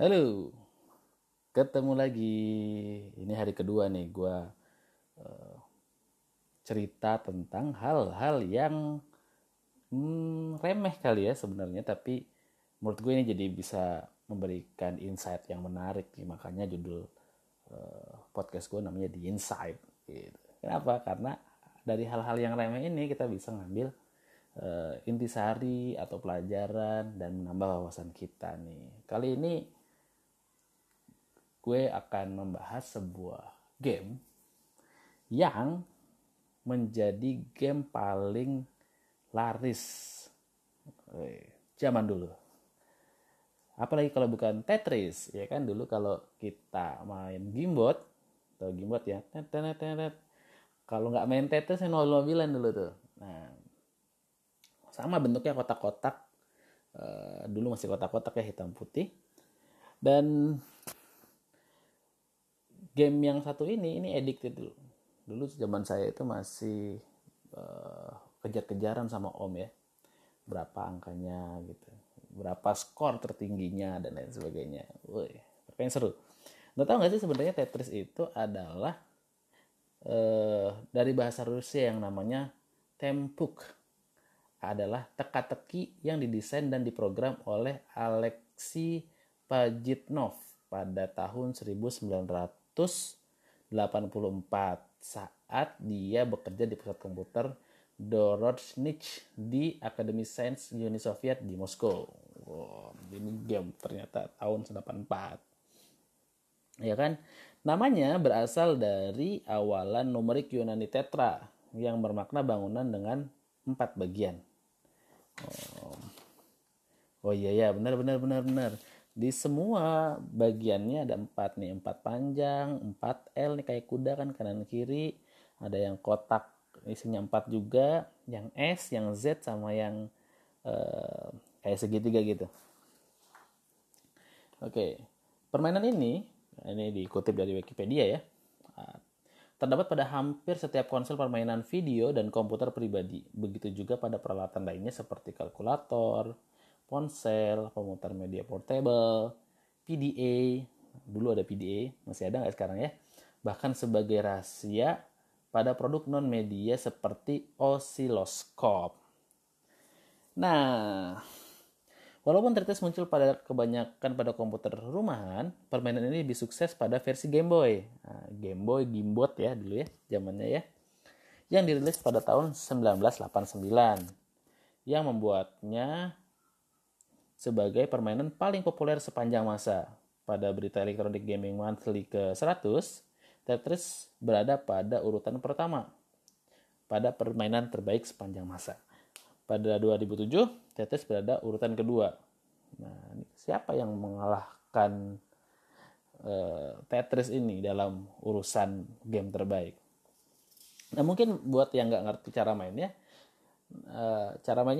Halo, ketemu lagi. Ini hari kedua nih gue cerita tentang hal-hal yang remeh kali ya sebenarnya, tapi menurut gue ini jadi bisa memberikan insight yang menarik nih. Makanya judul podcast gue namanya The Insight gitu. Kenapa? Karena dari hal-hal yang remeh ini kita bisa ngambil intisari atau pelajaran dan menambah wawasan kita nih. Kali ini gue akan membahas sebuah game yang menjadi game paling laris zaman dulu. Apalagi kalau bukan Tetris, ya kan? Dulu kalau kita main Gameboy ya, kalau nggak main Tetris, 0-0-an dulu tuh. Nah, sama bentuknya kotak-kotak, dulu masih kotak-kotak ya, hitam putih. Dan game yang satu ini addicted dulu. Dulu zaman saya itu masih kejar-kejaran sama om ya, berapa angkanya gitu, berapa skor tertingginya dan lain sebagainya. Woi, pertanyaan seru. Lo tau gak sih sebenarnya Tetris itu adalah dari bahasa Rusia yang namanya tempuk, adalah teka-teki yang didesain dan diprogram oleh Alexey Pajitnov pada tahun 1984 saat dia bekerja di pusat komputer Dorotchnitsch di Akademi Sains Uni Soviet di Moskow. Wow, ini game ternyata tahun 1984. Ya kan? Namanya berasal dari awalan numerik Yunani tetra yang bermakna bangunan dengan 4 bagian. Oh iya ya, benar. Di semua bagiannya ada 4 nih, 4 panjang, 4 L nih kayak kuda kan, kanan kiri. Ada yang kotak isinya 4 juga, yang S, yang Z, sama yang kayak segitiga gitu. Oke. Permainan ini dikutip dari Wikipedia ya, terdapat pada hampir setiap konsol permainan video dan komputer pribadi. Begitu juga pada peralatan lainnya seperti kalkulator, ponsel, pemutar media portable, PDA. Dulu ada PDA, masih ada nggak sekarang ya? Bahkan sebagai rahasia pada produk non-media seperti osiloskop. Nah, walaupun Tetris muncul pada kebanyakan pada komputer rumahan, permainan ini lebih sukses pada versi Gameboy. Nah, Gameboy ya dulu ya, zamannya ya. Yang dirilis pada tahun 1989. Yang membuatnya sebagai permainan paling populer sepanjang masa. Pada berita Electronic Gaming Monthly ke-100, Tetris berada pada urutan pertama pada permainan terbaik sepanjang masa. Pada 2007, Tetris berada urutan kedua. Nah, siapa yang mengalahkan Tetris ini dalam urusan game terbaik? Nah, mungkin buat yang nggak ngerti cara mainnya,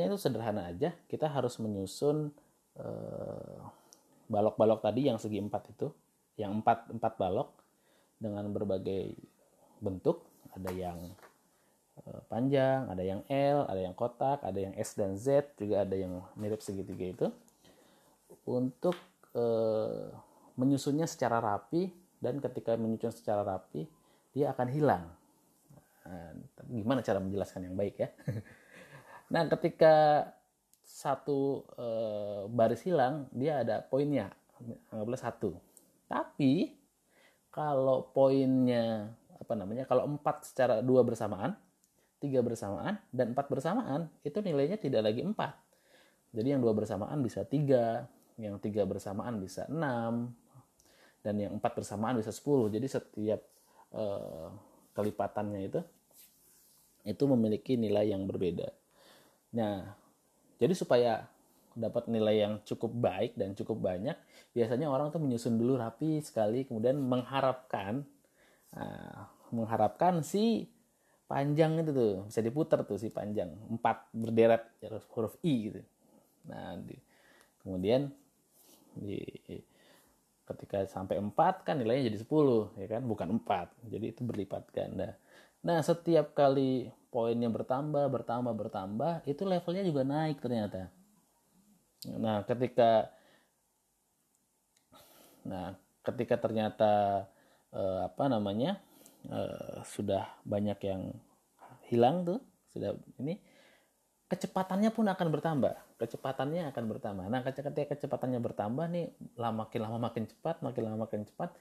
itu sederhana aja. Kita harus menyusun balok-balok tadi yang segi 4 itu, yang 4 balok, dengan berbagai bentuk. Ada yang panjang, ada yang L, ada yang kotak, ada yang S dan Z, juga ada yang mirip segitiga itu, untuk menyusunnya secara rapi. Dan ketika menyusun secara rapi, dia akan hilang. Nah, gimana cara menjelaskan yang baik ya? Nah, ketika satu baris hilang, dia ada poinnya, anggaplah 1. Tapi kalau poinnya kalau 4 secara 2 bersamaan, 3 bersamaan, dan 4 bersamaan, itu nilainya tidak lagi 4. Jadi yang 2 bersamaan bisa 3, yang 3 bersamaan bisa 6, dan yang 4 bersamaan bisa 10. Jadi setiap kelipatannya itu memiliki nilai yang berbeda. Nah, jadi supaya dapat nilai yang cukup baik dan cukup banyak, biasanya orang tuh menyusun dulu rapi sekali, kemudian mengharapkan si panjang itu tuh bisa diputar tuh, si panjang 4 berderet huruf I gitu. Nah, ketika sampai 4 kan nilainya jadi 10 ya kan, bukan 4. Jadi itu berlipat ganda. Nah, setiap kali poinnya bertambah, itu levelnya juga naik ternyata. Nah, ketika Nah, ketika ternyata sudah banyak yang hilang tuh, sudah ini kecepatannya pun akan bertambah. Kecepatannya akan bertambah. Nah, ketika kecepatannya bertambah nih, makin lama makin cepat,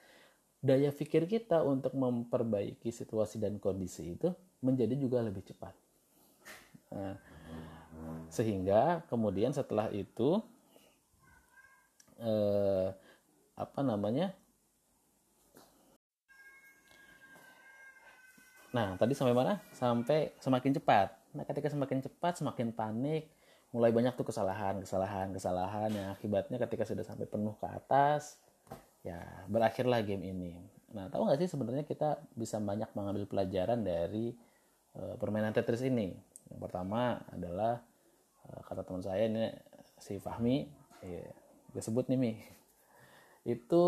daya pikir kita untuk memperbaiki situasi dan kondisi itu menjadi juga lebih cepat. Nah, sehingga kemudian setelah itu nah, tadi sampai mana? Sampai semakin cepat. Nah, ketika semakin cepat, semakin panik, mulai banyak tuh kesalahan yang akibatnya ketika sudah sampai penuh ke atas, ya berakhirlah game ini. Nah, tahu nggak sih sebenarnya kita bisa banyak mengambil pelajaran dari permainan Tetris ini. Yang pertama adalah kata teman saya ini si Fahmi, dia sebut nih Mi, itu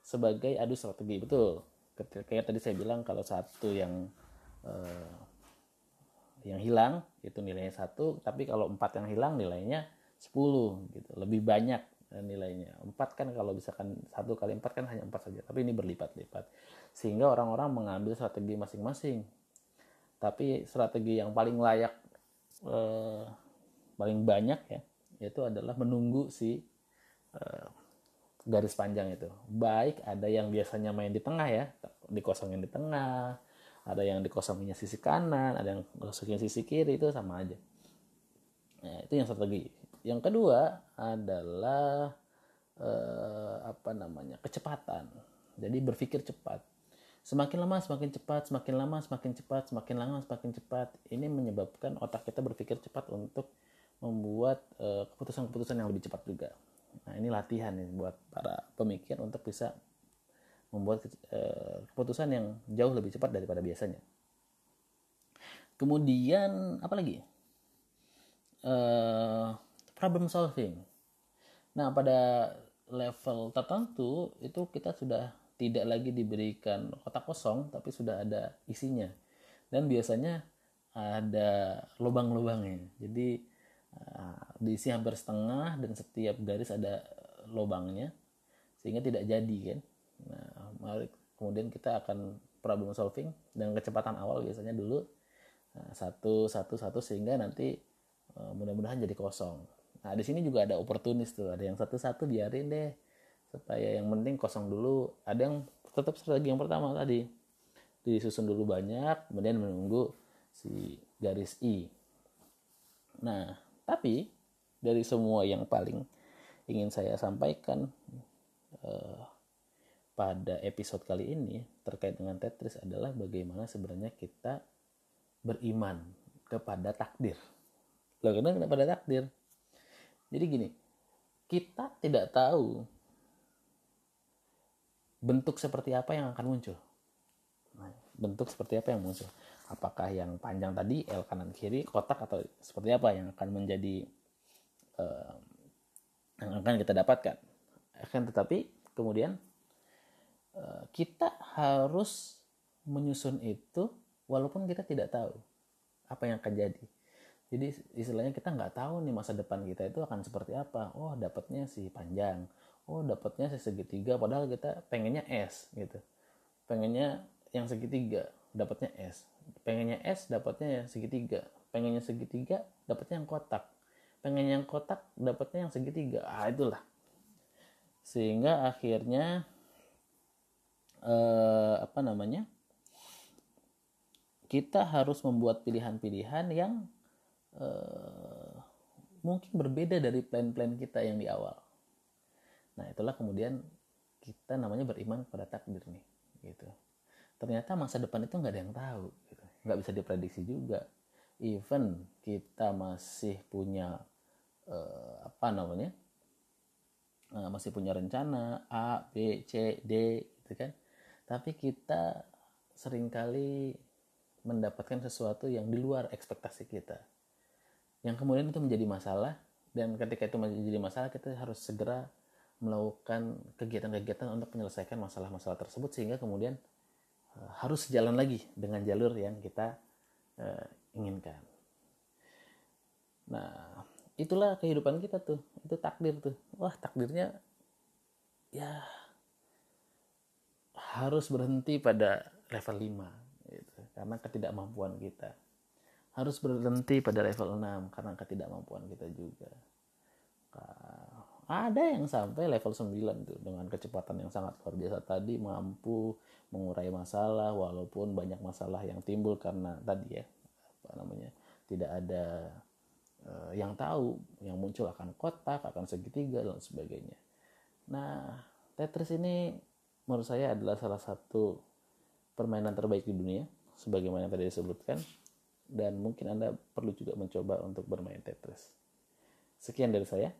sebagai adu strategi, betul. Kayak tadi saya bilang kalau satu yang hilang itu nilainya 1, tapi kalau 4 yang hilang nilainya 10 gitu, lebih banyak nilainya. 4 kan kalau misalkan 1 kali 4 kan hanya 4 saja, tapi ini berlipat-lipat. Sehingga orang-orang mengambil strategi masing-masing. Tapi strategi yang paling layak paling banyak ya, yaitu adalah menunggu si garis panjang itu. Baik ada yang biasanya main di tengah ya, dikosongin di tengah. Ada yang dikosongin sisi kanan, ada yang dikosongin sisi kiri, itu sama aja. Nah, itu yang strategi. Yang kedua adalah kecepatan. Jadi berpikir cepat. Semakin lama semakin cepat, semakin lama semakin cepat, semakin lama semakin cepat. Ini menyebabkan otak kita berpikir cepat untuk membuat keputusan-keputusan yang lebih cepat juga. Nah, ini latihan nih buat para pemikir untuk bisa membuat keputusan yang jauh lebih cepat daripada biasanya. Kemudian apa lagi? Problem solving. Nah, pada level tertentu itu kita sudah tidak lagi diberikan kotak kosong, tapi sudah ada isinya. Dan biasanya ada lubang-lubangnya. Jadi diisi hampir setengah dan setiap garis ada lubangnya, sehingga tidak jadi kan. Nah, kemudian kita akan problem solving dengan kecepatan awal biasanya dulu 1 sehingga nanti mudah-mudahan jadi kosong. Nah, di sini juga ada oportunis tuh, ada yang 1 biarin deh supaya yang penting kosong dulu. Ada yang tetap strategi yang pertama tadi, disusun dulu banyak kemudian menunggu si garis I. Nah, tapi dari semua yang paling ingin saya sampaikan pada episode kali ini terkait dengan Tetris adalah bagaimana sebenarnya kita beriman kepada takdir. Loh, kenapa pada takdir? Jadi gini, kita tidak tahu bentuk seperti apa yang akan muncul. Apakah yang panjang tadi, L kanan kiri, kotak, atau seperti apa yang akan menjadi yang akan kita dapatkan. Akan tetapi kemudian kita harus menyusun itu walaupun kita tidak tahu apa yang akan jadi. Jadi istilahnya kita nggak tahu nih masa depan kita itu akan seperti apa. Oh, dapatnya si panjang. Oh, dapatnya si segitiga. Padahal kita pengennya S gitu. Pengennya yang segitiga, dapatnya S. Pengennya S, dapatnya yang segitiga. Pengennya segitiga, dapatnya yang kotak. Pengennya yang kotak, dapatnya yang segitiga. Ah, itulah. Sehingga akhirnya kita harus membuat pilihan-pilihan yang mungkin berbeda dari plan-plan kita yang di awal. Nah, itulah kemudian kita namanya beriman pada takdir nih, gitu. Ternyata masa depan itu nggak ada yang tahu, gitu. Nggak bisa diprediksi juga. Even kita masih punya masih punya rencana A, B, C, D, gitu kan. Tapi kita seringkali mendapatkan sesuatu yang di luar ekspektasi kita. Yang kemudian itu menjadi masalah, dan ketika itu menjadi masalah kita harus segera melakukan kegiatan-kegiatan untuk menyelesaikan masalah-masalah tersebut, sehingga kemudian harus jalan lagi dengan jalur yang kita inginkan. Nah, itulah kehidupan kita tuh, itu takdir tuh. Wah, takdirnya ya harus berhenti pada level 5 gitu, karena ketidakmampuan kita. Harus berhenti pada level 6 karena ketidakmampuan kita juga. Ada yang sampai level 9 tuh dengan kecepatan yang sangat luar biasa tadi, mampu mengurai masalah walaupun banyak masalah yang timbul karena tadi ya tidak ada yang tahu, yang muncul akan kotak, akan segitiga dan sebagainya. Nah, Tetris ini menurut saya adalah salah satu permainan terbaik di dunia sebagaimana tadi disebutkan, dan mungkin Anda perlu juga mencoba untuk bermain Tetris. Sekian dari saya.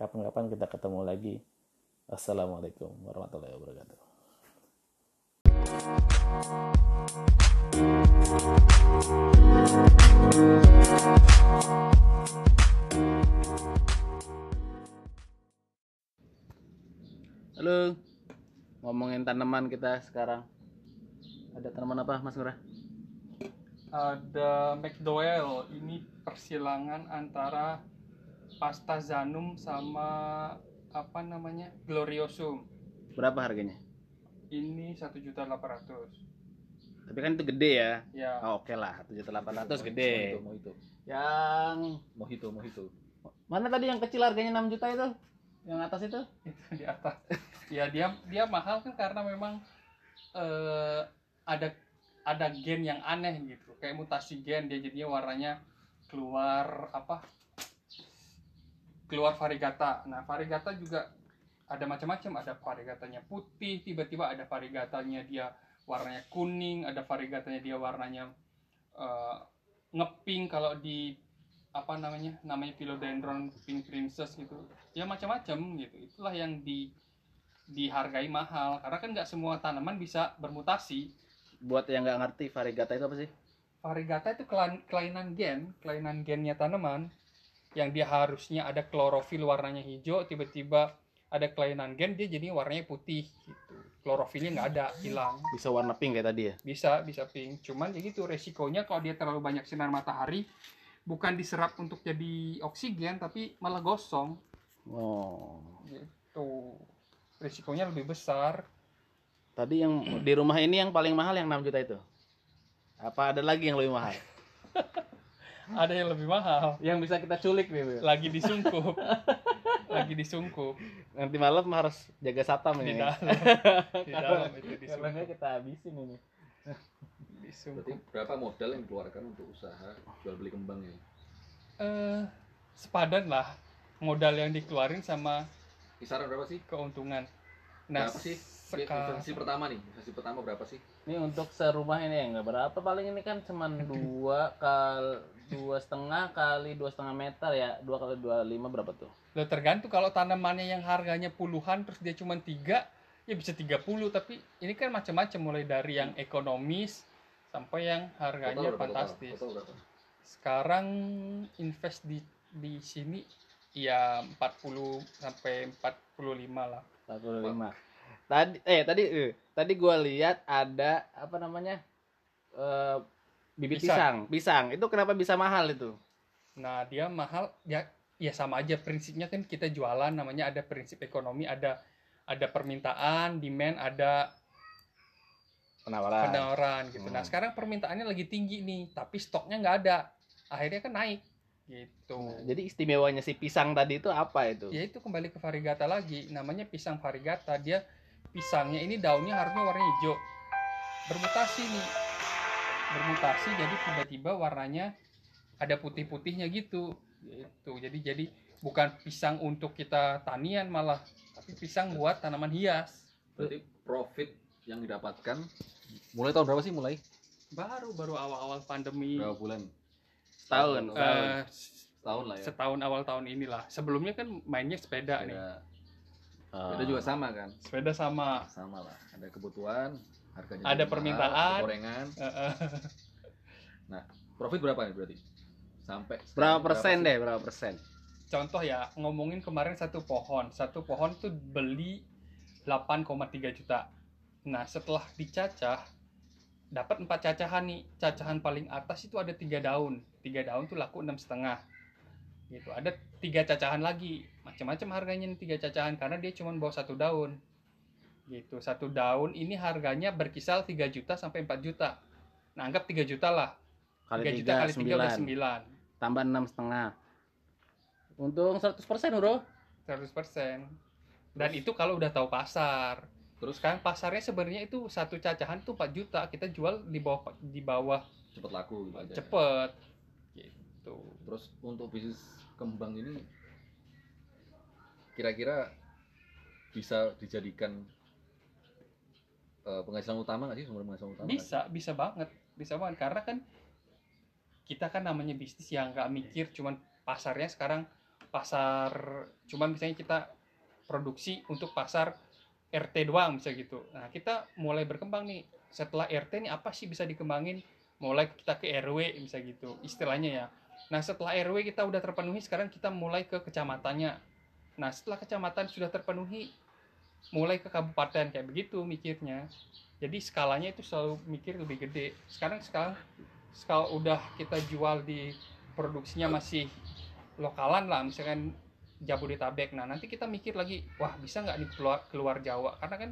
Kapan-kapan kita ketemu lagi. Assalamualaikum warahmatullahi wabarakatuh. Halo. Ngomongin tanaman kita sekarang. Ada tanaman apa, Mas Ngurah? Ada McDowell, ini persilangan antara Pastazanum sama Gloriosum. Berapa harganya? Ini 1.800.000. Tapi kan itu gede ya? Ya. Oh, oke lah, 1.800 gede. Mojito. Yang mojito. Mana tadi yang kecil harganya 6 juta itu? Yang atas itu? Itu di atas. Ya dia mahal kan karena memang ada gen yang aneh gitu, kayak mutasi gen, dia jadinya warnanya keluar variegata. Nah, variegata juga ada macam-macam, ada variegatanya putih, tiba-tiba ada variegatanya dia warnanya kuning, ada variegatanya dia warnanya ngepink kalau di namanya philodendron pink princess gitu. Ya macam-macam gitu. Itulah yang dihargai mahal karena kan nggak semua tanaman bisa bermutasi. Buat yang nggak ngerti, variegata itu apa sih? Variegata itu kelainan gennya tanaman yang dia harusnya ada klorofil warnanya hijau, tiba-tiba ada kelainan gen dia jadi warnanya putih gitu. Klorofilnya nggak ada, hilang. Bisa warna pink kayak tadi ya? Bisa pink. Cuman ya gitu resikonya kalau dia terlalu banyak sinar matahari, bukan diserap untuk jadi oksigen tapi malah gosong. Oh. Gitu. Resikonya lebih besar. Tadi yang di rumah ini yang paling mahal yang 6 juta itu? Apa ada lagi yang lebih mahal? Ada yang lebih mahal. Yang bisa kita culik nih. Lagi disungkup. Nanti malam harus jaga satam ini. Di dalam itu disungkup. Karena kita habisin ini. Disungkup. Berarti berapa modal yang dikeluarkan untuk usaha jual beli kembang ini? Sepadan lah. Modal yang dikeluarin sama kisaran berapa sih? Keuntungan. Nah, berapa sih? Investasi pertama berapa sih? Ini untuk serumah ini ya, nggak berapa, paling ini kan cuman 2 kali 2,5 meter ya, 2 kali 25 berapa tuh? Loh, tergantung, kalau tanamannya yang harganya puluhan terus dia cuma 3 ya bisa 30, tapi ini kan macam-macam mulai dari yang ekonomis sampai yang harganya total fantastis. Total. Sekarang invest di sini ya 40 sampai 45 lah. 45. Tadi gue lihat ada bibit pisang. Itu kenapa bisa mahal itu? Nah, dia mahal ya sama aja prinsipnya kan, kita jualan namanya ada prinsip ekonomi, ada permintaan, demand, ada penawaran gitu. Nah, sekarang permintaannya lagi tinggi nih, tapi stoknya nggak ada. Akhirnya kan naik gitu. Nah, jadi istimewanya si pisang tadi itu apa itu? Ya itu kembali ke variegata lagi. Namanya pisang variegata, dia pisangnya ini daunnya harusnya warna hijau, bermutasi jadi tiba-tiba warnanya ada putih-putihnya gitu. Jadi bukan pisang untuk kita tanian malah, tapi pisang buat tanaman hias. Berarti profit yang didapatkan mulai tahun berapa sih? Mulai baru awal-awal pandemi. Berapa bulan? Setahun lah ya, setahun awal tahun inilah. Sebelumnya kan mainnya sepeda. Nih sepeda juga sama kan? Sepeda sama lah, ada kebutuhan, harganya ada permintaan, ada gorengan. Nah, profit berapa nih berarti? Sampai berapa persen? Contoh ya, ngomongin kemarin satu pohon tuh beli 8,3 juta. Nah, setelah dicacah dapat 4 cacahan nih. Cacahan paling atas itu ada 3 daun tuh laku 6,5 gitu. Ada 3 cacahan lagi, macam-macam harganya 3 cacahan karena dia cuma bawa 1 daun. gitu. Satu daun ini harganya berkisar 3 juta sampai 4 juta. Nah, anggap 3 juta lah. 3 juta kali 3 udah 9. Tambah 6,5. Untung 100%, Bro. 100%. Dan terus, itu kalau udah tahu pasar. Terus kan pasarnya sebenarnya itu satu cacahan tuh 4 juta, kita jual di bawah cepet laku gitu aja. Cepet. Ya. Gitu. Terus untuk bisnis kembang ini kira-kira bisa dijadikan penghasilan utama nggak sih, sumber penghasilan utama? Bisa, kan? bisa banget karena kan kita kan namanya bisnis yang nggak mikir cuman pasarnya. Sekarang pasar cuman misalnya kita produksi untuk pasar RT doang bisa gitu. Nah kita mulai berkembang nih, setelah RT nih apa sih bisa dikembangin, mulai kita ke RW bisa gitu istilahnya ya. Nah setelah RW kita udah terpenuhi, sekarang kita mulai ke kecamatannya. Nah setelah kecamatan sudah terpenuhi, mulai ke kabupaten, kayak begitu mikirnya. Jadi skalanya itu selalu mikir lebih gede. Sekarang udah kita jual di produksinya masih lokalan lah, misalkan Jabodetabek. Nah nanti kita mikir lagi, wah bisa nggak nih keluar Jawa, karena kan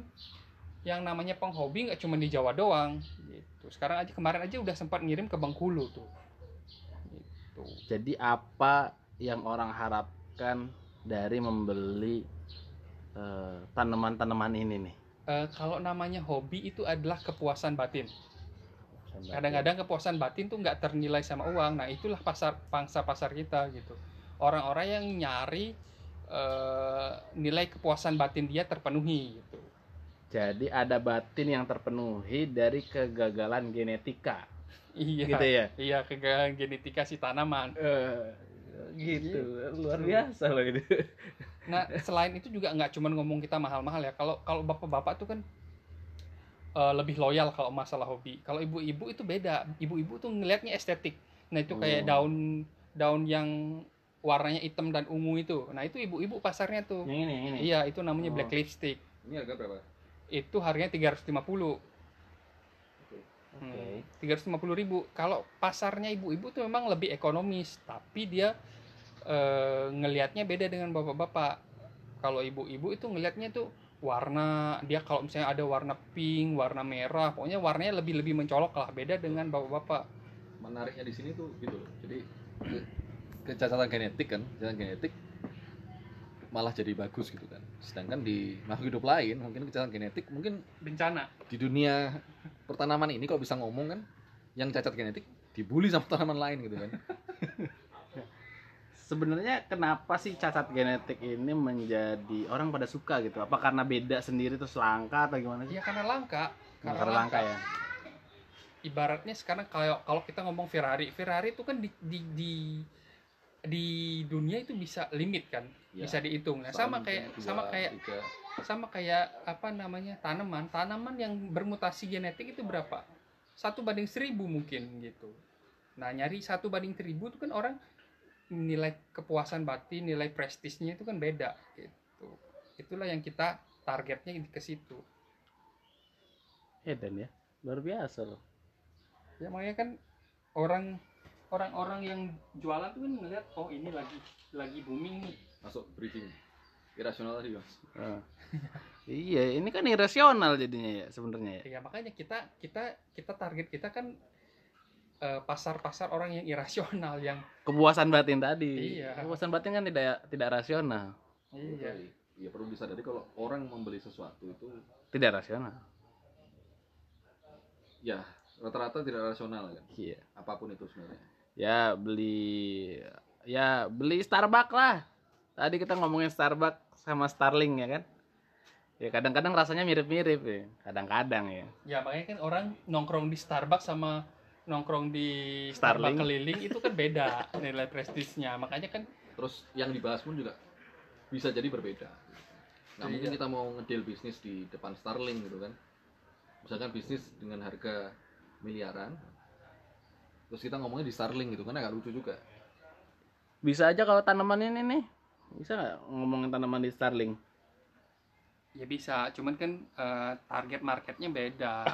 yang namanya penghobi nggak cuma di Jawa doang gitu. Sekarang aja kemarin aja udah sempat ngirim ke Bengkulu tuh gitu. Jadi apa yang orang harapkan dari membeli tanaman-tanaman ini nih? Kalau namanya hobi itu adalah kepuasan batin. Kadang-kadang kepuasan batin tuh nggak ternilai sama uang. Nah itulah pangsa pasar kita gitu. Orang-orang yang nyari nilai kepuasan batin dia terpenuhi gitu. Jadi ada batin yang terpenuhi dari kegagalan genetika. Iya. Gitu ya. Iya, kegagalan genetika si tanaman. Gitu, luar biasa loh itu. Nah selain itu juga nggak cuma ngomong kita mahal-mahal ya. Kalau bapak-bapak tuh kan lebih loyal kalau masalah hobi. Kalau ibu-ibu itu beda. Ibu-ibu tuh ngelihatnya estetik. Nah itu kayak daun yang warnanya hitam dan ungu itu. Nah itu ibu-ibu pasarnya tuh. Yang ini. Iya itu namanya black lipstick. Ini harga berapa? Itu harganya 350. Oke. 350.000. Kalau pasarnya ibu-ibu tuh memang lebih ekonomis, tapi dia ngelihatnya beda dengan bapak-bapak. Kalau ibu-ibu itu ngelihatnya tuh warna, dia kalau misalnya ada warna pink, warna merah, pokoknya warnanya lebih mencolok lah, beda dengan bapak-bapak. Menariknya di sini tuh gitu loh. Jadi kecacatan genetik malah jadi bagus gitu kan. Sedangkan di makhluk hidup lain mungkin kecacatan genetik mungkin bencana. Di dunia pertanaman ini kalau bisa ngomong kan, yang cacat genetik dibully sama tanaman lain gitu kan. Sebenarnya kenapa sih cacat genetik ini menjadi orang pada suka gitu? Apa karena beda sendiri terus langka atau gimana sih? Ya karena langka. Karena langka ya. Ibaratnya sekarang kalau kita ngomong Ferrari itu kan di dunia itu bisa limit kan, ya, bisa dihitung. Nah, sama kayak apa namanya tanaman yang bermutasi genetik itu berapa? 1/1000 mungkin gitu. Nah, nyari 1/1000 itu kan orang nilai kepuasan batin, nilai prestisnya itu kan beda gitu. Itulah yang kita targetnya ke situ. Edan ya, luar biasa loh. Ya makanya kan orang-orang yang jualan tuh kan ngelihat oh ini lagi booming nih. Masuk briefing. Irasional tadi, Mas. Iya, ini kan irasional jadinya ya sebenarnya ya. Iya, makanya kita target kita kan pasar-pasar orang yang irasional, yang kepuasan batin tadi. Iya. Kepuasan batin kan tidak rasional. Iya. Iya, perlu disadari kalau orang membeli sesuatu itu tidak rasional. Ya, rata-rata tidak rasional kan. Iya. Apapun itu sebenarnya. Ya beli Starbucks lah. Tadi kita ngomongin Starbucks sama Starlink ya kan. Ya kadang-kadang rasanya mirip-mirip ya. Kadang-kadang ya. Ya makanya kan orang nongkrong di Starbucks sama nongkrong di Starbucks keliling itu kan beda nilai prestisnya, makanya kan terus yang dibahas pun juga bisa jadi berbeda. Nah mungkin kita mau ngedeal bisnis di depan Starlink gitu kan, misalkan bisnis dengan harga miliaran, terus kita ngomongnya di Starlink gitu kan agak lucu juga. Bisa aja kalau tanaman ini nih, bisa nggak ngomongin tanaman di Starlink? Ya bisa, cuman kan target marketnya beda.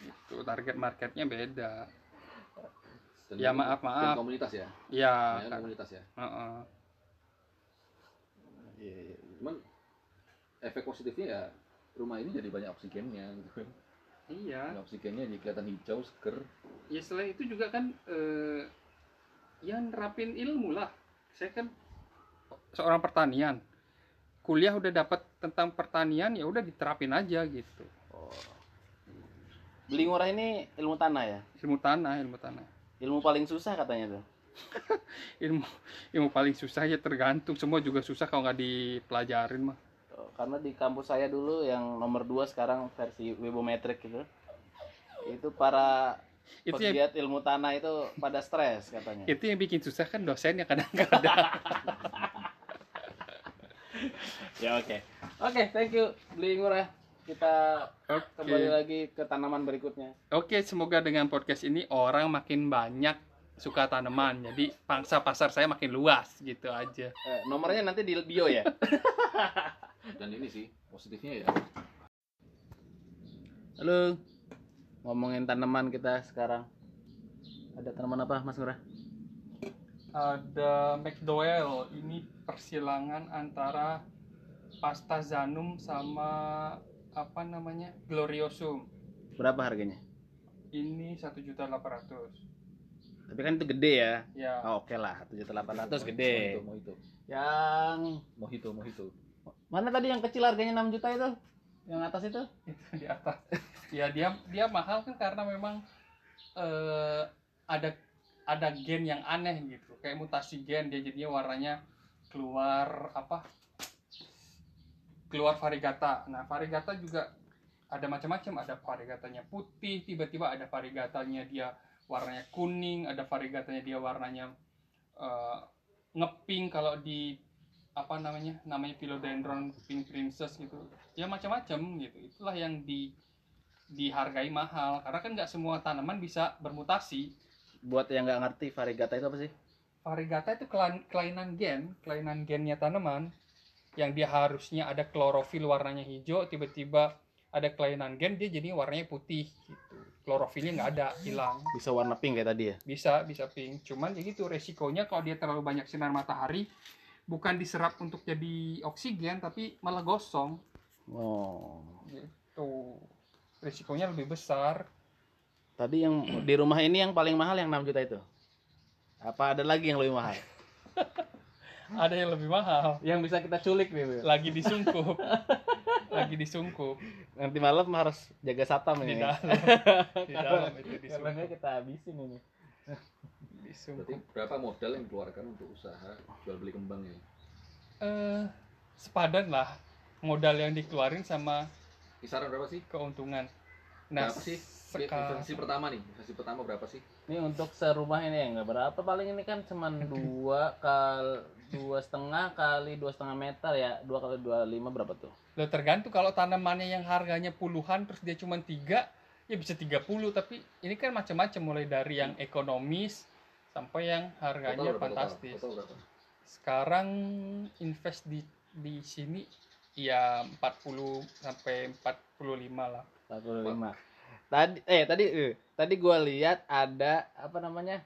Itu target marketnya beda. Dan ya maaf. Dan komunitas ya. Iya. Komunitas ya. Cuman efek positifnya ya rumah ini jadi banyak oksigennya gitu kan. Iya. Nah, oksigennya jadi kelihatan hijau, seger. Ya selain itu juga kan yang nerapin ilmu lah. Saya kan seorang pertanian. Kuliah udah dapat tentang pertanian, ya udah diterapin aja gitu. Oh. Bli Ngurah ini ilmu tanah ya? Ilmu tanah, ilmu tanah. Ilmu paling susah katanya tuh. ilmu paling susah ya tergantung, semua juga susah kalau nggak dipelajarin mah. Karena di kampus saya dulu yang nomor 2 sekarang versi webometrik gitu. Itu para pegiat ilmu tanah itu pada stres katanya. Itu yang bikin susah kan dosennya kadang-kadang. Ya oke. Oke, thank you Bli Ngurah. Kita kembali lagi ke tanaman berikutnya. Oke, semoga dengan podcast ini orang makin banyak suka tanaman, jadi pangsa pasar saya makin luas gitu aja. Nomornya nanti di bio ya. Dan ini sih positifnya ya. Halo, ngomongin tanaman kita sekarang. Ada tanaman apa Mas Ngurah? Ada McDowell. Ini persilangan antara Pastazanum sama apa namanya Gloriosum. Berapa harganya? Ini 1.800.000. Tapi kan itu gede ya. Ya. Oh, oke lah, 7.800 gede. Mojito. Yang mojito. Mana tadi yang kecil harganya 6 juta itu? Yang atas itu? Itu di atas. Ya dia mahal kan karena memang ada gen yang aneh gitu. Kayak mutasi gen, dia jadinya warnanya keluar apa? Keluar variegata. Nah, variegata juga ada macam-macam, ada variegatanya putih, tiba-tiba ada variegatanya dia warnanya kuning, ada variegatanya dia warnanya ngepink kalau di apa namanya philodendron pink princess gitu. Ya macam-macam gitu. Itulah yang dihargai mahal karena kan nggak semua tanaman bisa bermutasi. Buat yang nggak ngerti variegata itu apa sih? Variegata itu kelainan gennya tanaman yang dia harusnya ada klorofil warnanya hijau, tiba-tiba ada kelainan gen dia jadi warnanya putih gitu. Klorofilnya nggak ada, hilang. Bisa warna pink kayak tadi ya? Bisa pink. Cuman ya gitu resikonya kalau dia terlalu banyak sinar matahari, bukan diserap untuk jadi oksigen tapi malah gosong. Oh. Gitu. Resikonya lebih besar. Tadi yang di rumah ini yang paling mahal yang 6 juta itu. Apa ada lagi yang lebih mahal? Ada yang lebih mahal yang bisa kita culik nih. Lagi disungkup. Nanti malam harus jaga satam ini. Di dalam itu disungkup. Karena kita habisin ini. Disungkup. Berarti berapa modal yang dikeluarkan untuk usaha jual beli kembang ini? Sepadan lah modal yang dikeluarin sama kisaran berapa sih keuntungan. Nah, berapa sih? Investasi pertama berapa sih? Ini untuk serumah ini enggak berapa, paling ini kan cuman 2,5 kali 2,5 meter ya, 2 kali 25 berapa tuh? Lo tergantung kalau tanamannya yang harganya puluhan terus dia cuma 3 ya bisa 30, tapi ini kan macam-macam mulai dari yang ekonomis sampai yang harganya fantastis. Total berapa? Sekarang invest di sini ya 40 sampai 45 lah. 45. Tadi gue lihat ada apa namanya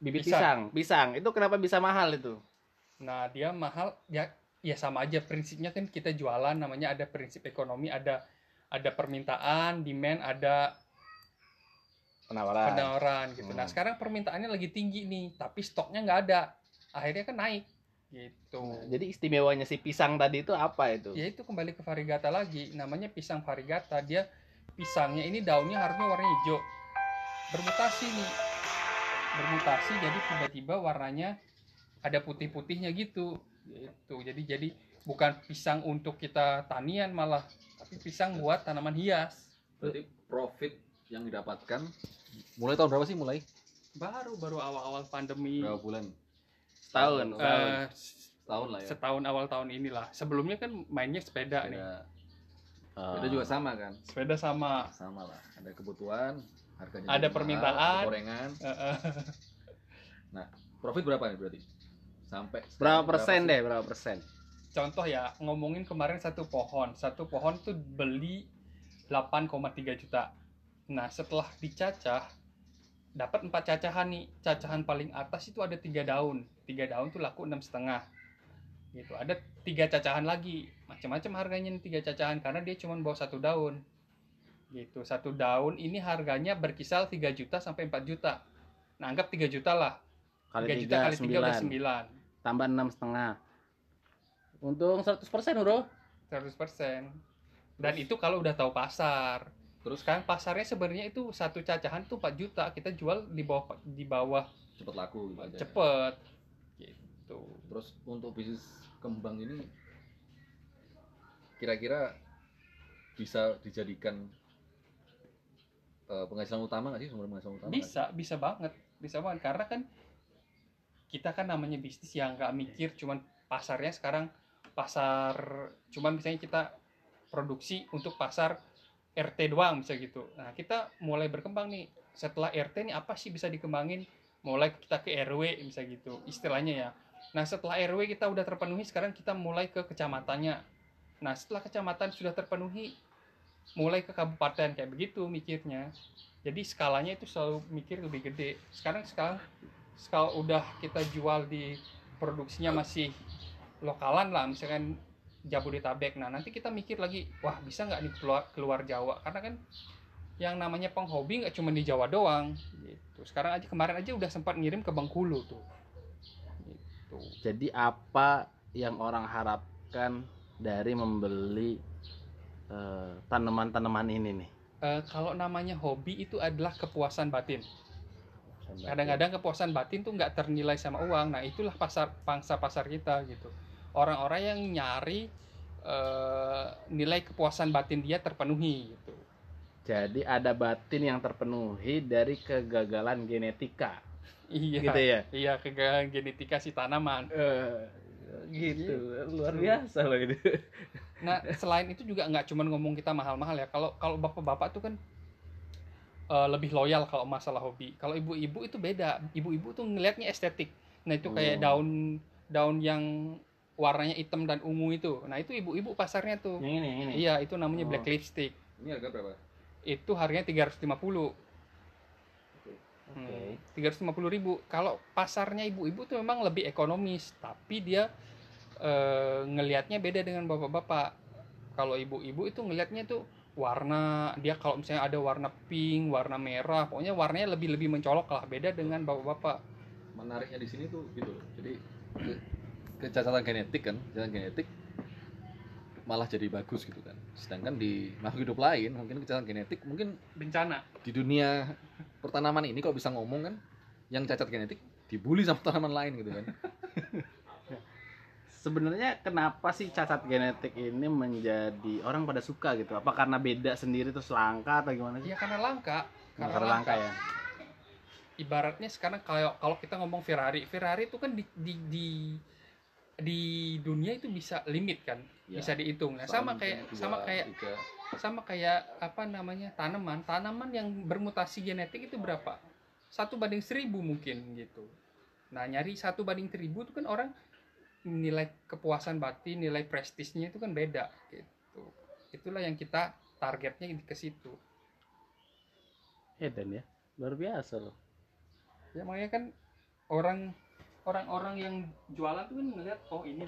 bibit pisang. Itu kenapa bisa mahal itu? Nah dia mahal ya sama aja prinsipnya kan kita jualan, namanya ada prinsip ekonomi, ada permintaan, demand, ada penawaran gitu. Nah sekarang permintaannya lagi tinggi nih, tapi stoknya nggak ada, akhirnya kan naik gitu. Nah, jadi istimewanya si pisang tadi itu apa itu? Ya itu kembali ke variegata lagi, namanya pisang variegata dia. Pisangnya ini daunnya harusnya warna hijau, bermutasi jadi tiba-tiba warnanya ada putih-putihnya gitu. Jadi bukan pisang untuk kita tanian malah, tapi pisang buat tanaman hias. Berarti profit yang didapatkan mulai tahun berapa sih mulai? Baru awal-awal pandemi. Berapa bulan? Setahun lah ya. Setahun awal tahun inilah. Sebelumnya kan mainnya sepeda nih. Sepeda juga sama kan? Sepeda sama lah, ada kebutuhan, harganya ada permintaan, gorengan. Nah, profit berapa nih berarti? Sampai berapa persen? Contoh ya, ngomongin kemarin satu pohon tuh beli 8,3 juta. Nah, setelah dicacah dapat 4 cacahan nih. Cacahan paling atas itu ada 3 daun tuh laku 6,5. gitu. Ada 3 cacahan lagi, macam-macam harganya 3 cacahan karena dia cuma bawa 1 daun gitu. 1 daun ini harganya berkisar 3 juta sampai 4 juta. Nah, anggap 3 juta lah, 3 juta kali 3 udah 9, tambah 6,5, untung 100% bro, 100%. Dan terus, itu kalau udah tahu pasar. Terus kan pasarnya sebenarnya itu 1 cacahan tuh 4 juta, kita jual di bawah cepet laku gitu, cepet gitu. Terus untuk bisnis kembang ini kira-kira bisa dijadikan penghasilan utama nggak sih, sumber penghasilan utama? Bisa, kan? bisa banget karena kan kita kan namanya bisnis yang nggak mikir cuman pasarnya. Sekarang pasar cuman misalnya kita produksi untuk pasar RT doang bisa gitu. Nah, kita mulai berkembang nih. Setelah RT nih apa sih bisa dikembangin? Mulai kita ke RW bisa gitu istilahnya ya. Nah, setelah RW kita udah terpenuhi, sekarang kita mulai ke kecamatannya. Nah, setelah kecamatan sudah terpenuhi, mulai ke kabupaten, kayak begitu mikirnya. Jadi skalanya itu selalu mikir lebih gede. Sekarang udah kita jual di produksinya masih lokalan lah, misalkan Jabodetabek. Nah, nanti kita mikir lagi, wah bisa nggak nih keluar Jawa, karena kan yang namanya penghobi nggak cuma di Jawa doang gitu. Sekarang aja, kemarin aja udah sempat ngirim ke Bengkulu tuh gitu. Jadi apa yang orang harapkan dari membeli tanaman-tanaman ini nih? Kalau namanya hobi itu adalah kepuasan batin. Kadang-kadang kepuasan batin tuh nggak ternilai sama uang. Nah, itulah pangsa pasar kita gitu. Orang-orang yang nyari nilai kepuasan batin dia terpenuhi gitu. Jadi ada batin yang terpenuhi dari kegagalan genetika. Iya. Gitu ya. Iya, kegagalan genetika si tanaman. Gitu. Luar biasa loh gitu. Nah, selain itu juga nggak cuma ngomong kita mahal-mahal ya. Kalau bapak-bapak tuh kan lebih loyal kalau masalah hobi. Kalau ibu-ibu itu beda. Ibu-ibu tuh ngelihatnya estetik. Nah, itu kayak daun yang warnanya hitam dan ungu itu. Nah, itu ibu-ibu pasarnya tuh. Yang ini. Iya, itu namanya black lipstick. Ini harga berapa? Itu harganya 350. Oke. 350.000. Kalau pasarnya ibu-ibu tuh memang lebih ekonomis, tapi dia ngelihatnya beda dengan bapak-bapak. Kalau ibu-ibu itu ngelihatnya tuh warna, dia kalau misalnya ada warna pink, warna merah, pokoknya warnanya lebih mencolok lah, beda dengan bapak-bapak. Menariknya di sini tuh gitu. Jadi kecacatan genetik kan, kecacatan genetik malah jadi bagus gitu kan. Sedangkan di makhluk hidup lain mungkin kecacatan genetik mungkin bencana. Di dunia pertanaman ini kok bisa ngomong kan, yang cacat genetik dibully sama tanaman lain gitu kan. Sebenarnya kenapa sih cacat genetik ini menjadi orang pada suka gitu? Apa karena beda sendiri terus langka atau gimana sih? Ya karena langka. Karena langka ya. Ibaratnya sekarang kalau kita ngomong Ferrari itu kan di dunia itu bisa limit kan, ya, bisa dihitung. Nah, sama kayak apa namanya tanaman yang bermutasi genetik itu berapa? 1/1000 mungkin gitu. Nah, nyari 1/1000 itu kan orang nilai kepuasan batin, nilai prestisnya itu kan beda gitu. Itulah yang kita targetnya ke situ. Edan ya, luar biasa loh. Ya makanya kan orang-orang yang jualan tuh kan ngeliat, oh ini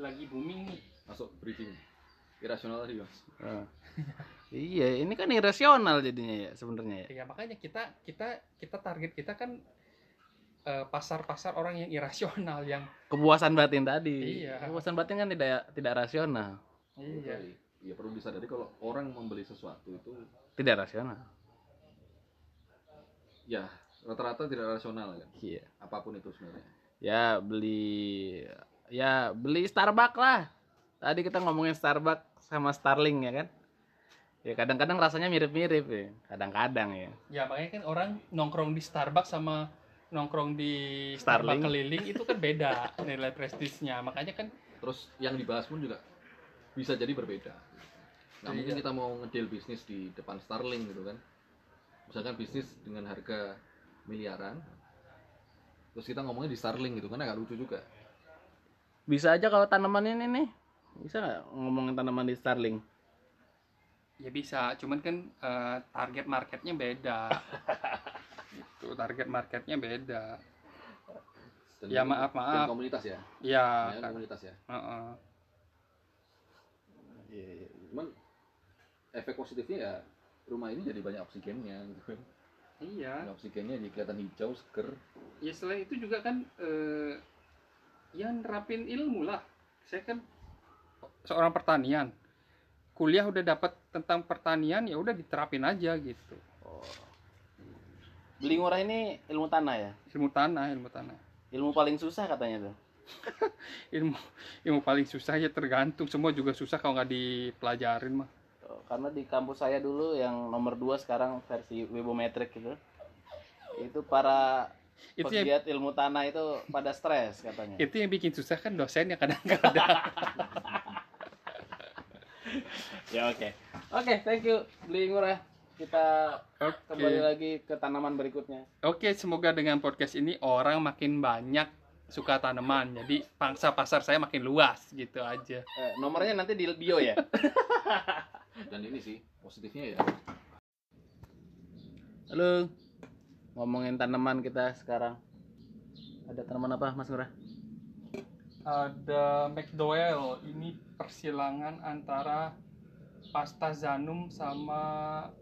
lagi booming nih. Masuk briefing. Irasional tadi, Mas. Iya, ini kan irasional jadinya ya sebenarnya ya. Iya, makanya kita target kita kan pasar-pasar orang yang irasional, yang kepuasan batin tadi. Iya. Kepuasan batin kan tidak rasional. Iya. Ya perlu disadari kalau orang membeli sesuatu itu tidak rasional. Ya, rata-rata tidak rasional kan. Iya. Apapun itu sebenarnya. Ya beli Starbucks lah. Tadi kita ngomongin Starbucks sama Starlink ya kan. Ya kadang-kadang rasanya mirip-mirip ya. Kadang-kadang ya. Ya makanya kan orang nongkrong di Starbucks sama nongkrong di Starbucks keliling itu kan beda nilai prestisnya, makanya kan. Terus yang dibahas pun juga bisa jadi berbeda. Nah, mungkin kita mau ngedeal bisnis di depan Starlink gitu kan, misalkan bisnis dengan harga miliaran, terus kita ngomongnya di Starlink gitu kan agak lucu juga. Bisa aja kalau tanaman ini nih, bisa nggak ngomongin tanaman di Starlink? Ya bisa, cuman kan target marketnya beda. Target marketnya beda. dan ya maaf dan komunitas ya. Iya, komunitas ya. Heeh. Iya, cuman efek positifnya ya rumah ini jadi banyak oksigennya gitu. Iya. Banyak oksigennya jadi kelihatan hijau, seger. Ya setelah itu juga kan ya nerapin ilmu lah. Saya kan seorang pertanian. Kuliah udah dapat tentang pertanian, ya udah diterapin aja gitu. Oh. Bli Ngurah ini ilmu tanah ya? Ilmu tanah. Ilmu paling susah katanya tuh. ilmu paling susah ya tergantung, semua juga susah kalau nggak dipelajarin mah. Karena di kampus saya dulu yang nomor 2 sekarang versi webometrik gitu. Itu para pegiat ilmu tanah itu pada stres katanya. Itu yang bikin susah kan dosennya kadang-kadang. Ya oke, thank you Bli Ngurah. Kita kembali lagi ke tanaman berikutnya. Oke, semoga dengan podcast ini orang makin banyak suka tanaman. Jadi pangsa pasar saya makin luas gitu aja. Nomornya nanti di bio ya. Dan ini sih positifnya ya. Halo, ngomongin tanaman kita sekarang. Ada tanaman apa Mas Ngurah? Ada McDowell. Ini persilangan antara Pastazanum sama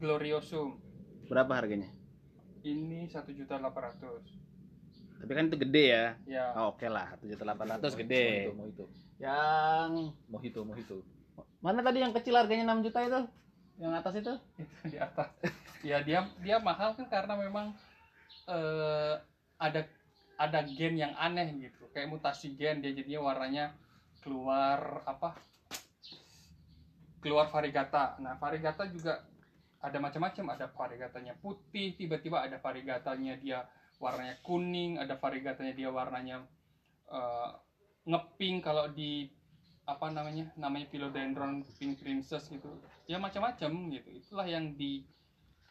Gloriosum. Berapa harganya? Ini 1.800.000. Tapi kan itu gede ya? Ya. Oh, oke lah, 1.800.000 gede. Mojito. Yang mojito. Mana tadi yang kecil harganya 6 juta itu? Yang atas itu? Itu di atas. Ya dia mahal kan karena memang ada gen yang aneh gitu. Kayak mutasi gen, dia jadinya warnanya keluar keluar variegata. Nah, variegata juga ada macam-macam. Ada variegatanya putih, tiba-tiba ada variegatanya dia warnanya kuning, ada variegatanya dia warnanya ngepink kalau di namanya philodendron pink princess gitu. Ya macam-macam gitu. Itulah yang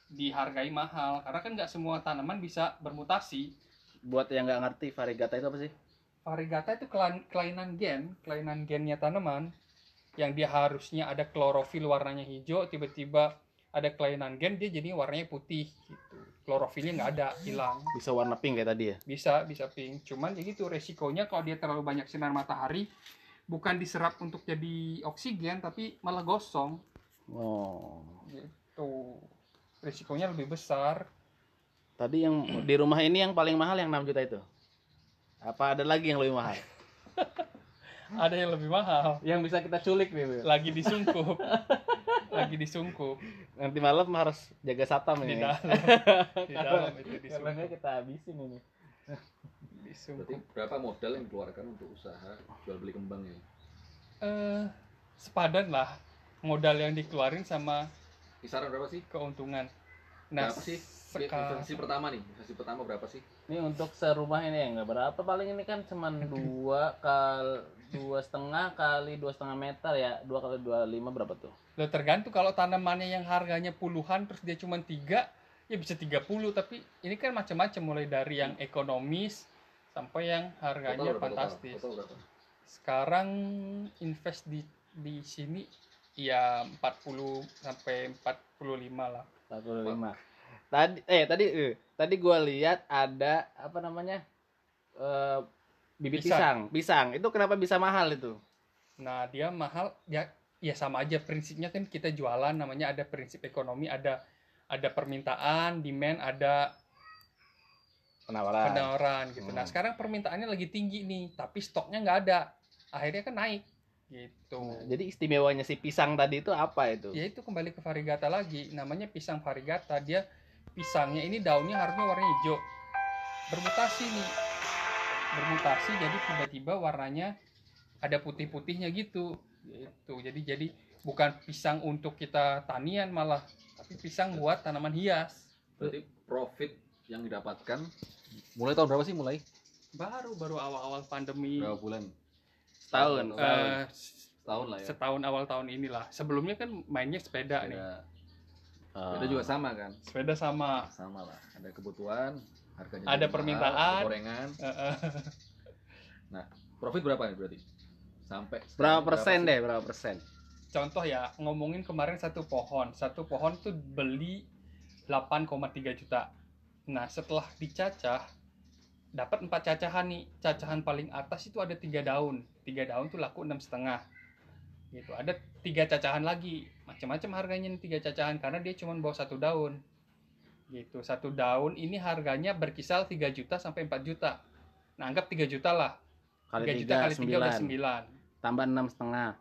dihargai mahal karena kan nggak semua tanaman bisa bermutasi. Buat yang nggak ngerti, variegata itu apa sih? Variegata itu kelainan gennya tanaman. Yang dia harusnya ada klorofil warnanya hijau, tiba-tiba ada kelainan gen dia jadi warnanya putih gitu. Klorofilnya nggak ada, hilang. Bisa warna pink kayak tadi ya? Bisa pink. Cuman ya gitu resikonya kalau dia terlalu banyak sinar matahari, bukan diserap untuk jadi oksigen tapi malah gosong. Oh. Gitu. Resikonya lebih besar. Tadi yang di rumah ini yang paling mahal yang 6 juta itu. Apa ada lagi yang lebih mahal? Ada yang lebih mahal yang bisa kita culik nih, lagi disungkup nanti malam harus jaga satam ini di dalam itu disungkup karena kita habisin ini disungkup. Berarti berapa modal yang dikeluarkan untuk usaha jual beli kembang ya? Sepadan lah modal yang dikeluarin sama kisaran berapa sih keuntungan. Nah, berapa sih investasi pertama berapa sih? Ini untuk serumah ini ya nggak berapa, paling ini kan cuma 2 kali 2,5 meter ya, 2 kali 25 berapa tuh? Lo tergantung, kalau tanamannya yang harganya puluhan terus dia cuma 3 ya bisa 30, tapi ini kan macam-macam mulai dari yang ekonomis sampai yang harganya fantastis. Total. Sekarang invest di sini ya 40 sampai 45 lah. 45. Tadi gue lihat ada bibit pisang. Itu kenapa bisa mahal itu? Nah, dia mahal ya sama aja prinsipnya kan kita jualan, namanya ada prinsip ekonomi, ada permintaan, demand, ada penawaran gitu. Nah, sekarang permintaannya lagi tinggi nih, tapi stoknya nggak ada. Akhirnya kan naik gitu. Nah, jadi istimewanya si pisang tadi itu apa itu? Ya itu kembali ke variegata lagi, namanya pisang variegata. Dia pisangnya ini daunnya harusnya warna hijau, bermutasi jadi tiba-tiba warnanya ada putih-putihnya gitu. Jadi bukan pisang untuk kita tanian malah, tapi pisang buat tanaman hias. Berarti profit yang didapatkan mulai tahun berapa sih mulai? Baru awal-awal pandemi. Berapa bulan? Setahun lah ya. Setahun awal tahun inilah. Sebelumnya kan mainnya sepeda. Nih. Sepeda juga sama kan? Sepeda sama lah. Ada kebutuhan, harganya ada permintaan, gorengan. Nah, profit berapa nih berarti? Sampai berapa persen? Contoh ya, ngomongin kemarin satu pohon tuh beli 8,3 juta. Nah, setelah dicacah dapat 4 cacahan nih. Cacahan paling atas itu ada 3 daun. 3 daun tuh laku 6,5 gitu. Ada 3 cacahan lagi, macam-macam harganya nih 3 cacahan, karena dia cuma bawa 1 daun gitu. 1 daun ini harganya berkisar 3 juta sampai 4 juta. Nah, anggap 3 juta lah, 3 juta kali 3 udah 9, tambah 6,5,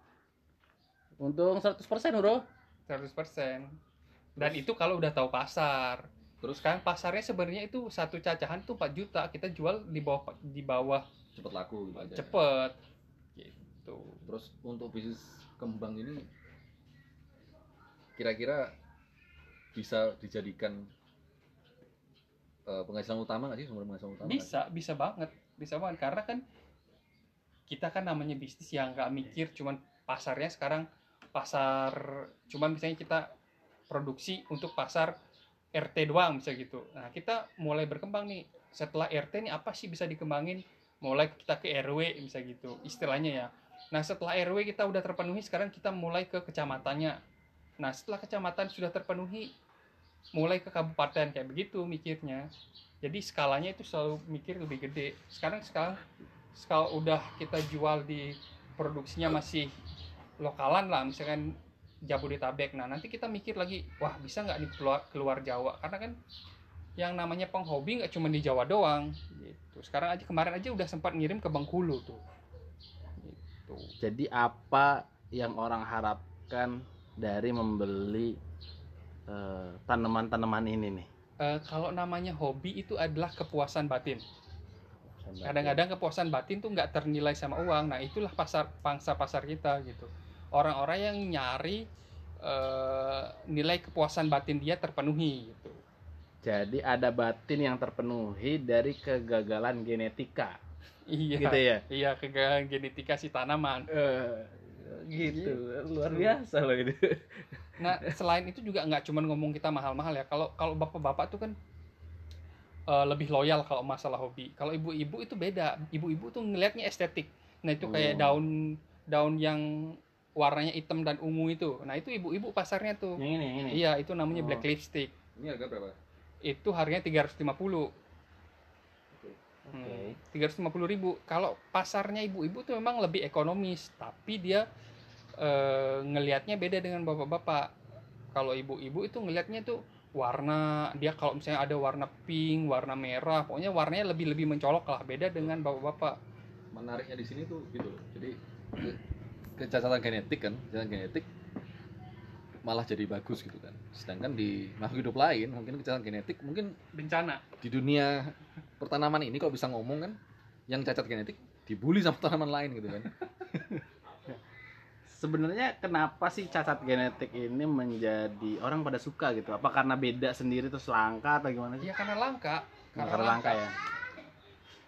untung 100% bro. 100%. Dan itu kalau udah tahu pasar. Terus kan pasarnya sebenarnya itu satu cacahan tuh 4 juta, kita jual di bawah cepet laku gitu aja. Cepet. Ya. Gitu. Terus untuk bisnis kembang ini kira-kira bisa dijadikan penghasilan utama enggak sih, sumber penghasilan utama? Bisa, kan? Bisa banget. Bisa banget, karena kan kita kan namanya bisnis yang enggak mikir cuman pasarnya. Sekarang pasar cuman misalnya kita produksi untuk pasar RT doang bisa gitu. Nah, kita mulai berkembang nih. Setelah RT nih apa sih bisa dikembangin? Mulai kita ke RW bisa gitu istilahnya ya. Nah, setelah RW kita udah terpenuhi, sekarang kita mulai ke kecamatannya. Nah, setelah kecamatan sudah terpenuhi, mulai ke kabupaten, kayak begitu mikirnya. Jadi skalanya itu selalu mikir lebih gede. Sekarang udah kita jual di produksinya masih lokalan lah, misalkan Jabodetabek. Nah, nanti kita mikir lagi, wah bisa nggak nih keluar Jawa, karena kan yang namanya penghobi nggak cuma di Jawa doang gitu. Sekarang aja kemarin aja udah sempat ngirim ke Bengkulu tuh gitu. Jadi apa yang orang harapkan dari membeli tanaman-tanaman ini nih? Kalau namanya hobi itu adalah kepuasan batin. Kadang-kadang kepuasan batin tuh nggak ternilai sama uang. Nah, itulah pangsa pasar kita gitu. Orang-orang yang nyari nilai kepuasan batin dia terpenuhi gitu. Jadi ada batin yang terpenuhi dari kegagalan genetika. Iya. Gitu ya. Iya, kegagalan genetika si tanaman. Gitu. Luar biasa loh itu. Nah, selain itu juga nggak cuma ngomong kita mahal-mahal ya. Kalau bapak-bapak tuh kan lebih loyal kalau masalah hobi. Kalau ibu-ibu itu beda. Ibu-ibu tuh ngelihatnya estetik. Nah, itu kayak daun yang warnanya hitam dan ungu itu. Nah, itu ibu-ibu pasarnya tuh. Yang ini. Iya, itu namanya black lipstick. Ini harga berapa? Itu harganya 350. Oke. 350.000. Kalau pasarnya ibu-ibu tuh memang lebih ekonomis, tapi dia ngelihatnya beda dengan bapak-bapak. Kalau ibu-ibu itu ngelihatnya tuh warna, dia kalau misalnya ada warna pink, warna merah, pokoknya warnanya lebih mencolok lah, beda dengan bapak-bapak. Menariknya di sini tuh gitu loh. Jadi kecacatan genetik malah jadi bagus gitu kan. Sedangkan di makhluk hidup lain mungkin kecacatan genetik mungkin bencana. Di dunia pertanaman ini kok bisa ngomong kan, yang cacat genetik dibully sama tanaman lain gitu kan. Sebenarnya kenapa sih cacat genetik ini menjadi orang pada suka gitu? Apa karena beda sendiri terus langka atau gimana sih? Ya karena langka. Karena langka ya.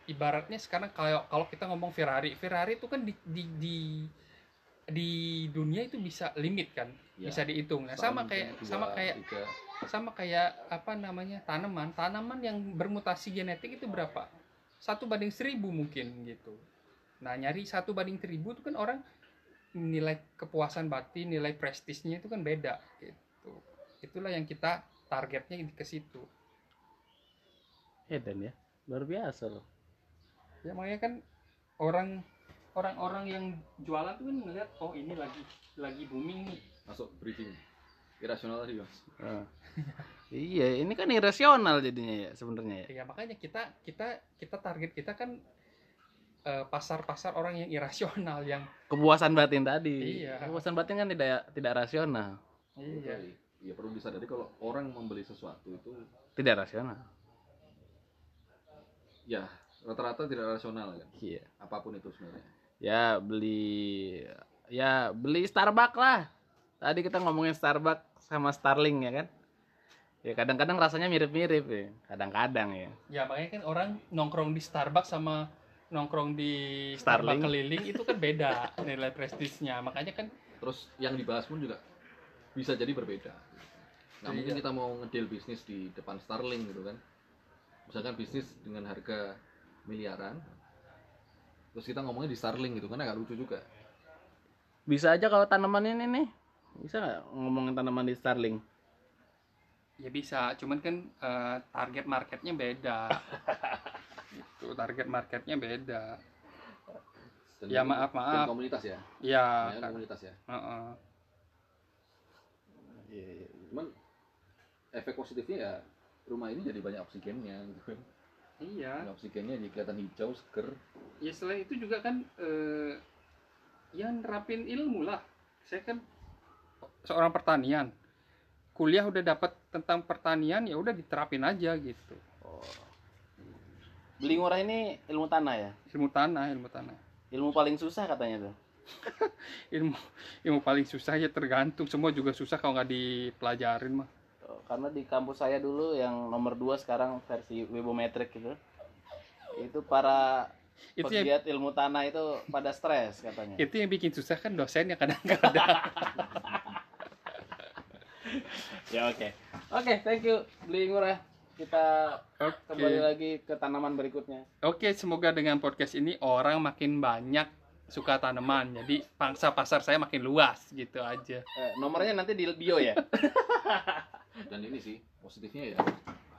Ibaratnya sekarang kalau kita ngomong Ferrari itu kan di dunia itu bisa limit kan ya, bisa dihitung. Nah, sama kayak apa namanya tanaman yang bermutasi genetik itu berapa, 1/1000 mungkin gitu. Nah, nyari 1/1000 itu kan orang nilai kepuasan batin, nilai prestisnya itu kan beda gitu. Itulah yang kita targetnya ke situ. Edan ya, luar biasa loh ya. Makanya kan orang-orang yang jualan tuh kan ngeliat, oh ini lagi booming nih. Masuk briefing. Irasional tadi, Mas. Iya, ini kan irasional jadinya ya sebenarnya ya. Iya, makanya kita target kita kan pasar-pasar orang yang irasional, yang kepuasan batin tadi. Iya. Kepuasan batin kan tidak rasional. Iya. Iya, perlu disadari kalau orang membeli sesuatu itu tidak rasional. Ya, rata-rata tidak rasional kan. Iya. Apapun itu sebenarnya. Ya beli Starbucks lah. Tadi kita ngomongin Starbucks sama Starlink ya kan. Ya kadang-kadang rasanya mirip-mirip ya. Kadang-kadang ya. Ya makanya kan orang nongkrong di Starbucks sama nongkrong di Starbucks keliling itu kan beda nilai prestisnya. Makanya kan terus yang dibahas pun juga bisa jadi berbeda. Nah, iya. Mungkin kita mau ngedeal bisnis di depan Starlink gitu kan. Misalkan bisnis dengan harga miliaran. Terus kita ngomongnya di Starlink gitu kan agak lucu juga. Bisa aja kalau tanaman ini nih. Bisa nggak ngomongin tanaman di Starlink? Ya bisa, cuman kan target marketnya beda. gitu, target marketnya beda. Dan ya maaf. Dan komunitas ya. Iya. Komunitas ya. Iya. Cuman efek positifnya ya rumah ini jadi banyak oksigennya gitu. Iya. Banyak oksigennya jadi kelihatan hijau seger. Ya setelah itu juga kan yang nerapin ilmu lah. Saya kan seorang pertanian. Kuliah udah dapat tentang pertanian, ya udah diterapin aja gitu. Oh. Bli Ngurah ini ilmu tanah ya? Ilmu tanah. Ilmu paling susah katanya tuh. ilmu paling susah ya tergantung, semua juga susah kalau nggak dipelajarin mah. Oh, karena di kampus saya dulu yang nomor 2 sekarang versi webometrik gitu. Itu para pegiat ilmu tanah itu pada stres katanya. Itu yang bikin susah kan dosennya kadang-kadang. Ya oke, thank you Bli Ngurah. Kita kembali lagi ke tanaman berikutnya. Oke, semoga dengan podcast ini orang makin banyak suka tanaman. Jadi pangsa pasar saya makin luas gitu aja. Nomornya nanti di bio ya. Dan ini sih positifnya ya.